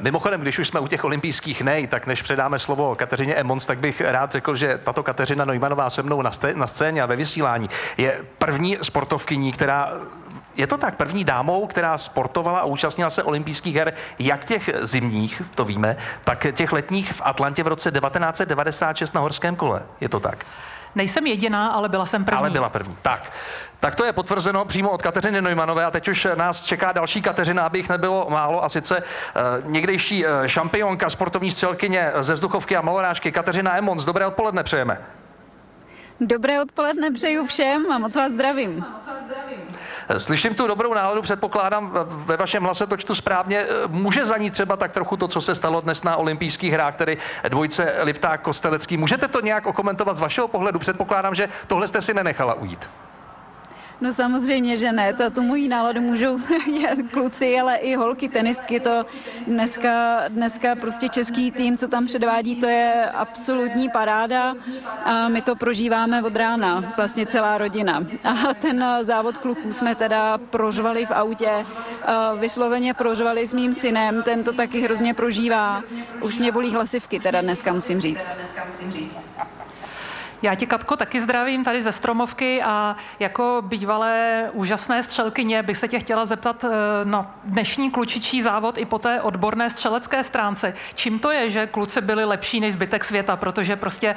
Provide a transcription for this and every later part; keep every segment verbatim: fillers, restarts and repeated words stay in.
Mimochodem, když už jsme u těch olympijských nej, tak než předáme slovo Kateřině Emmons, tak bych rád řekl, že tato Kateřina Neumannová se mnou na scéně a ve vysílání je první sportovkyní, která... Je to tak, první dámou, která sportovala a účastnila se olympijských her, jak těch zimních, to víme, tak těch letních v Atlantě v roce devatenáct set devadesát šest na horském kole. Je to tak? Nejsem jediná, ale byla jsem první. Ale byla první, tak. Tak to je potvrzeno přímo od Kateřiny Neumannové a teď už nás čeká další Kateřina, aby jich nebylo málo, a sice uh, někdejší šampionka, sportovní střelkyně ze vzduchovky a malorážky Kateřina Emmons. Dobré odpoledne přejeme. Dobré odpoledne přeju všem a moc vás zdravím. Slyším tu dobrou náladu, předpokládám, ve vašem hlase to čtu správně. Může za ní třeba tak trochu to, co se stalo dnes na olympijských hrách, tedy dvojce Lipták Kostelecký. Můžete to nějak okomentovat z vašeho pohledu? Předpokládám, že tohle jste si nenechala ujít. No samozřejmě, že ne. To, tu mojí náladu můžou kluci, ale i holky tenistky. To dneska, dneska prostě český tým, co tam předvádí, to je absolutní paráda a my to prožíváme od rána, vlastně celá rodina. A ten závod kluků jsme teda prožvali v autě, vysloveně prožvali s mým synem, ten to taky hrozně prožívá. Už mě bolí hlasivky, teda dneska musím říct. Já tě, Katko, taky zdravím tady ze Stromovky a jako bývalé úžasné střelkyně bych se tě chtěla zeptat na dnešní klučičí závod i po té odborné střelecké stránce. Čím to je, že kluci byli lepší než zbytek světa, protože prostě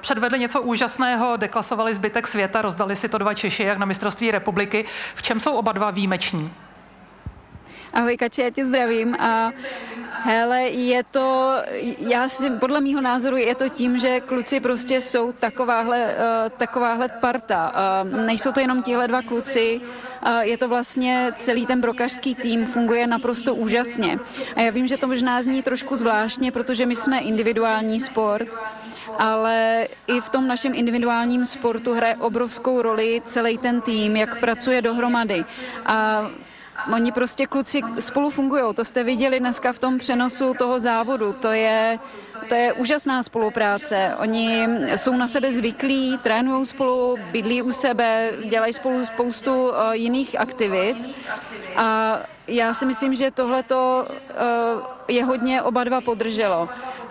předvedli něco úžasného, deklasovali zbytek světa, rozdali si to dva Češi jak na mistrovství republiky. V čem jsou oba dva výjimeční? Ahoj, Kače, já tě zdravím a hele, je to, já si, podle mýho názoru je to tím, že kluci prostě jsou takováhle, uh, takováhle parta. Uh, nejsou to jenom tihle dva kluci, uh, je to vlastně celý ten brokařský tým, funguje naprosto úžasně. A já vím, že to možná zní trošku zvláštně, protože my jsme individuální sport, ale i v tom našem individuálním sportu hraje obrovskou roli celý ten tým, jak pracuje dohromady. A oni prostě kluci spolu fungujou, to jste viděli dneska v tom přenosu toho závodu, to je, to je úžasná spolupráce, oni jsou na sebe zvyklí, trénujou spolu, bydlí u sebe, dělají spolu spoustu uh, jiných aktivit a já si myslím, že tohleto uh, je hodně oba dva podrželo.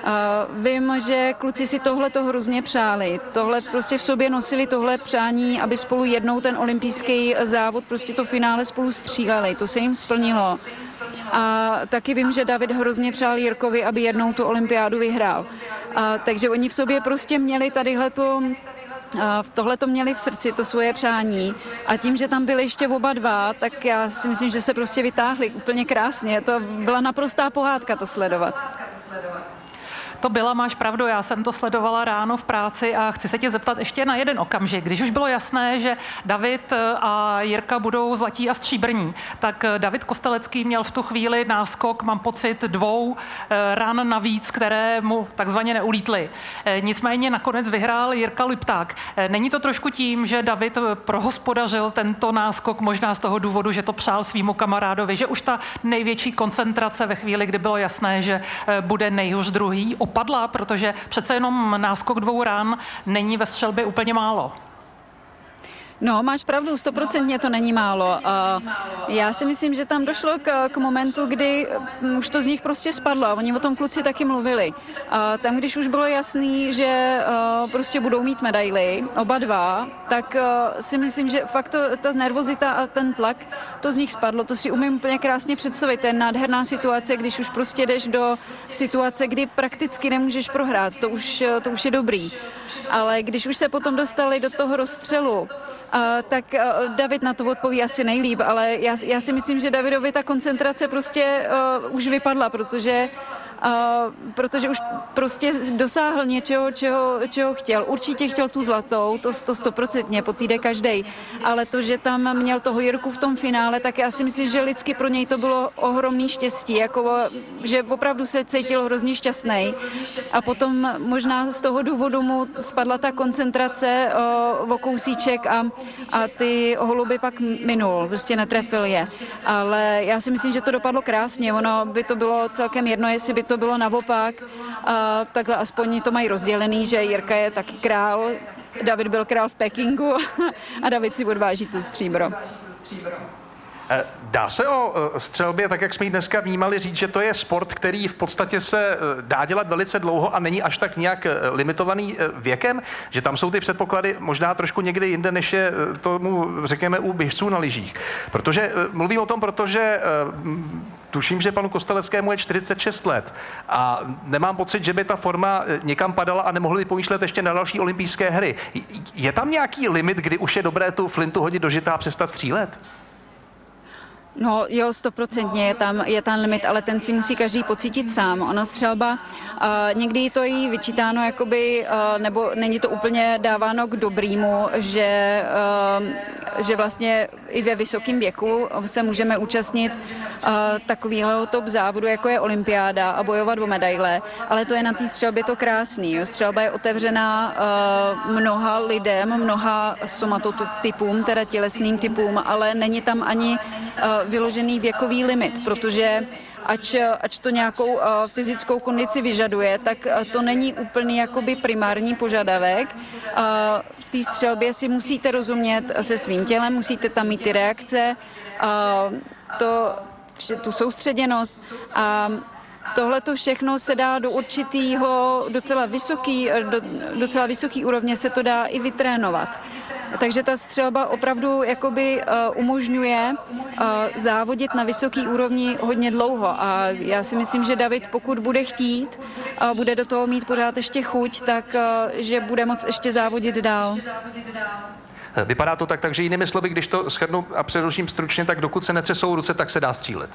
Uh, vím, že kluci si tohleto hrozně přáli, tohle prostě v sobě nosili tohle přání, aby spolu jednou ten olympijský závod, prostě to finále spolu stříleli, to se jim splnilo. A taky vím, že David hrozně přál Jirkovi, aby jednou tu olympiádu vyhrál. Uh, takže oni v sobě prostě měli tadyhleto... V tohle to měli v srdci, to svoje přání. A tím, že tam byli ještě oba dva, tak já si myslím, že se prostě vytáhli úplně krásně. To byla naprostá pohádka to sledovat. To byla, máš pravdu, já jsem to sledovala ráno v práci a chci se tě zeptat ještě na jeden okamžik. Když už bylo jasné, že David a Jirka budou zlatí a stříbrní, tak David Kostelecký měl v tu chvíli náskok, mám pocit, dvou ran navíc, které mu takzvaně neulítly. Nicméně nakonec vyhrál Jirka Lipták. Není to trošku tím, že David prohospodařil tento náskok možná z toho důvodu, že to přál svýmu kamarádovi, že už ta největší koncentrace ve chvíli, kdy bylo jasné, že bude nejhůř druhý, padla, protože přece jenom náskok dvou ran není ve střelbě úplně málo. No, máš pravdu, stoprocentně to není málo. Já si myslím, že tam došlo k, k momentu, kdy už to z nich prostě spadlo a oni o tom kluci taky mluvili. Tam, když už bylo jasný, že prostě budou mít medaily, oba dva, tak si myslím, že fakt to, ta nervozita a ten tlak, to z nich spadlo, to si umím úplně krásně představit. To je nádherná situace, když už prostě jdeš do situace, kdy prakticky nemůžeš prohrát, to už, to už je dobrý. Ale když už se potom dostali do toho rozstřelu, Uh, tak uh, David na to odpoví asi nejlíp, ale já, já si myslím, že Davidovi ta koncentrace prostě uh, už vypadla, protože, uh, protože už prostě dosáhl něčeho, čeho, čeho chtěl. Určitě chtěl tu zlatou, to stoprocentně, po týde každej, ale to, že tam měl toho Jirku v tom finále, tak já si myslím, že lidsky pro něj to bylo ohromné štěstí, jako, že opravdu se cítil hrozně šťastný a potom možná z toho důvodu mu spadla ta koncentrace uh, o kousíček a a ty holuby pak minul, prostě netrefil je. Ale já si myslím, že to dopadlo krásně, ono by to bylo celkem jedno, jestli by to bylo naopak. A takhle aspoň to mají rozdělený, že Jirka je taky král, David byl král v Pekingu a David si odváží to stříbro. Dá se o střelbě, tak jak jsme ji dneska vnímali, říct, že to je sport, který v podstatě se dá dělat velice dlouho a není až tak nějak limitovaný věkem, že tam jsou ty předpoklady možná trošku někde jinde, než je tomu, řekněme, u běžců na lyžích. Protože mluvím o tom, protože tuším, že panu Kosteleckému je čtyřicet šest let a nemám pocit, že by ta forma někam padala a nemohli pomýšlet ještě na další olympijské hry. Je tam nějaký limit, kdy už je dobré tu flintu hodit do žita a přestat střílet? No jo, stoprocentně je tam, je tam limit, ale ten si musí každý pocítit sám. Ona střelba, uh, někdy to jí vyčítáno, jakoby, uh, nebo není to úplně dáváno k dobrýmu, že, uh, že vlastně i ve vysokém věku se můžeme účastnit uh, takovýhleho top závodu, jako je olympiáda a bojovat o medaile, ale to je na té střelbě to krásný. Jo. Střelba je otevřená uh, mnoha lidem, mnoha somatotypům, teda tělesným typům, ale není tam ani uh, vyložený věkový limit, protože ač, ač to nějakou uh, fyzickou kondici vyžaduje, tak uh, to není úplně jakoby primární požadavek. Uh, v té střelbě si musíte rozumět se svým tělem, musíte tam mít ty reakce, uh, to, tu soustředěnost a tohle to všechno se dá do určitýho docela vysoký, do, docela vysoký úrovně se to dá i vytrénovat. Takže ta střelba opravdu jakoby uh, umožňuje uh, závodit na vysoký úrovni hodně dlouho a já si myslím, že David, pokud bude chtít a uh, bude do toho mít pořád ještě chuť, tak uh, že bude moct ještě závodit dál. Vypadá to tak, takže jinými slovy, když to shrnu a přeruším stručně, tak dokud se netřesou ruce, tak se dá střílet.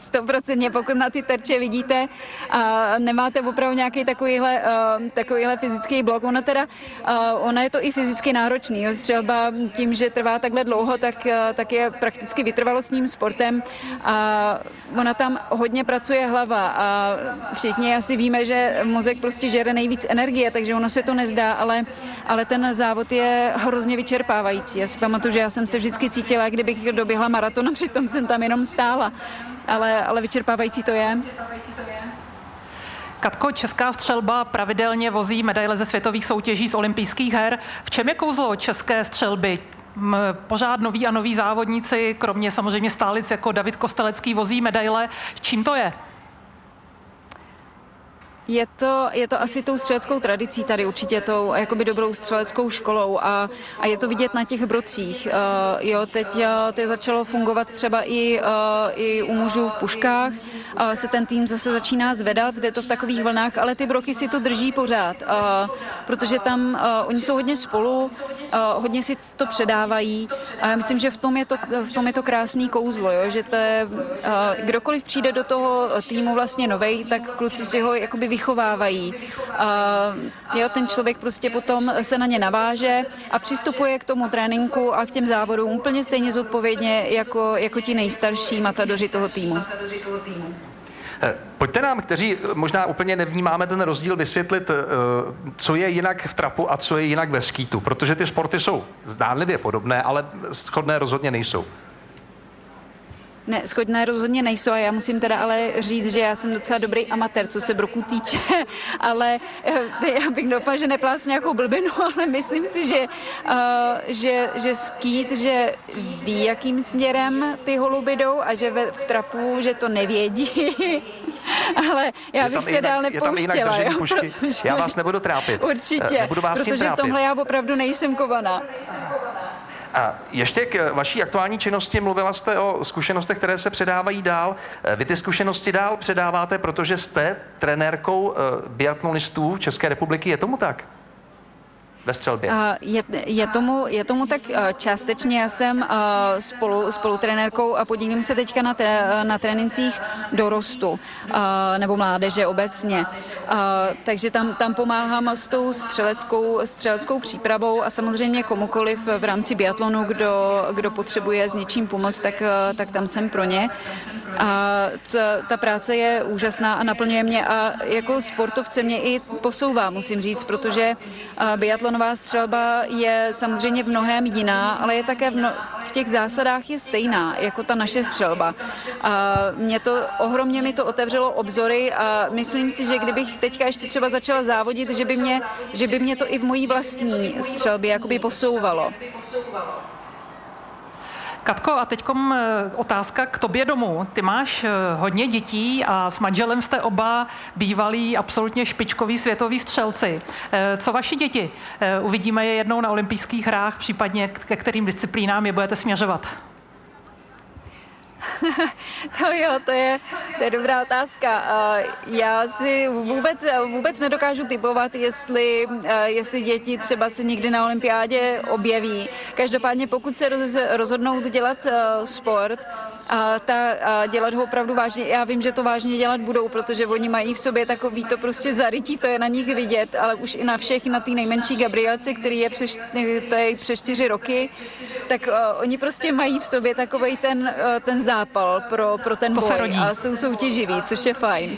sto procent, pokud na ty terče vidíte a nemáte opravdu nějaký takovýhle, uh, takovýhle fyzický blok. Ono teda, uh, ono je to i fyzicky náročný. Jo. Střelba tím, že trvá takhle dlouho, tak, uh, tak je prakticky vytrvalostním sportem. A ona tam hodně pracuje hlava a všichni asi víme, že mozek prostě žere nejvíc energie, takže ono se to nezdá, ale, ale ten závod je hrozně vyčerpávající. Já si pamatuju, že já jsem se vždycky cítila, kdybych doběhla maraton a přitom jsem tam jenom stála. Ale, ale vyčerpávající to je. Katko, česká střelba pravidelně vozí medaile ze světových soutěží, z olympijských her. V čem je kouzlo české střelby? Pořád noví a noví závodníci, kromě samozřejmě stálic jako David Kostelecký, vozí medaile. Čím to je? Je to, je to asi tou střeleckou tradicí tady, určitě tou jakoby dobrou střeleckou školou a, a je to vidět na těch brocích. Uh, jo, teď uh, to začalo fungovat třeba i, uh, i u mužů v puškách, uh, se ten tým zase začíná zvedat, jde to v takových vlnách, ale ty broky si to drží pořád, uh, protože tam uh, oni jsou hodně spolu, uh, hodně si to předávají a já myslím, že v tom je to, v tom je to krásný kouzlo, jo, že to je, uh, kdokoliv přijde do toho týmu vlastně novej, tak kluci si ho jakoby vychovávají. Uh, jo, ten člověk prostě potom se na ně naváže a přistupuje k tomu tréninku a k těm závodům úplně stejně zodpovědně jako, jako ti nejstarší matadoři toho týmu. Pojďte nám, kteří možná úplně nevnímáme ten rozdíl, vysvětlit, co je jinak v trapu a co je jinak ve skýtu, protože ty sporty jsou zdánlivě podobné, ale shodné rozhodně nejsou. Ne, shodné rozhodně nejsou a já musím teda ale říct, že já jsem docela dobrý amatér, co se broků týče, ale já bych doufala, že neplác nějakou blbinu, ale myslím si, že, uh, že, že skýt, že ví, jakým směrem ty holuby jdou a že ve, v trapu, že to nevědí, ale já bych se dál nepouštěla, jo, protože... Já vás nebudu trápit. Určitě, nebudu vás protože trápit. V tomhle já opravdu nejsem kovaná. A ještě k vaší aktuální činnosti, mluvila jste o zkušenostech, které se předávají dál. Vy ty zkušenosti dál předáváte, protože jste trenérkou biatlonistů České republiky. Je tomu tak? Ve střelbě. Je, je, tomu, je tomu tak částečně. Já jsem spolu, spolutrenérkou a podílím se teďka na, tre, na trénincích dorostu nebo mládeže obecně. Takže tam, tam pomáhám s tou střeleckou, střeleckou přípravou a samozřejmě komukoliv v rámci biatlonu, kdo, kdo potřebuje s něčím pomoc, tak, tak tam jsem pro ně. A ta práce je úžasná a naplňuje mě a jako sportovce mě i posouvá, musím říct, protože biatlon nová střelba je samozřejmě v mnohém jiná, ale je také v, no, v těch zásadách je stejná, jako ta naše střelba. A mě to, ohromně mi to otevřelo obzory a myslím si, že kdybych teďka ještě třeba začala závodit, že by mě, že by mě to i v mojí vlastní střelbě jakoby posouvalo. Katko, a teďkom otázka k tobě domů. Ty máš hodně dětí a s manželem jste oba bývalí absolutně špičkoví světoví střelci. Co vaši děti? Uvidíme je jednou na olympijských hrách, případně ke kterým disciplínám je budete směřovat? To jo, to je, to je dobrá otázka. Já si vůbec, vůbec nedokážu tipovat, jestli, jestli děti třeba se někdy na olympiádě objeví. Každopádně pokud se roz, rozhodnou dělat sport, a ta, a dělat ho opravdu vážně, já vím, že to vážně dělat budou, protože oni mají v sobě takový to prostě zarytí, to je na nich vidět, ale už i na všech, i na té nejmenší Gabrielce, který je přes, to je přes čtyři roky, tak oni prostě mají v sobě takovej ten, ten zápal pro, pro ten boj a jsou soutěživí, což je fajn.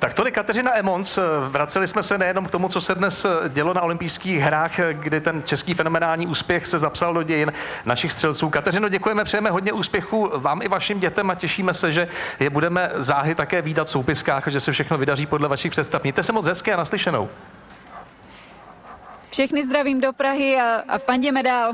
Tak tolik Kateřina Emmons. Vraceli jsme se nejenom k tomu, co se dnes dělo na olympijských hrách, kdy ten český fenomenální úspěch se zapsal do dějin našich střelců. Kateřino, děkujeme, přejeme hodně úspěchů vám i vašim dětem a těšíme se, že je budeme záhy také vídat v soupiskách a že se všechno vydaří podle vašich představ. Mějte se moc hezky a naslyšenou. Všechny zdravím do Prahy a, a fandíme dál.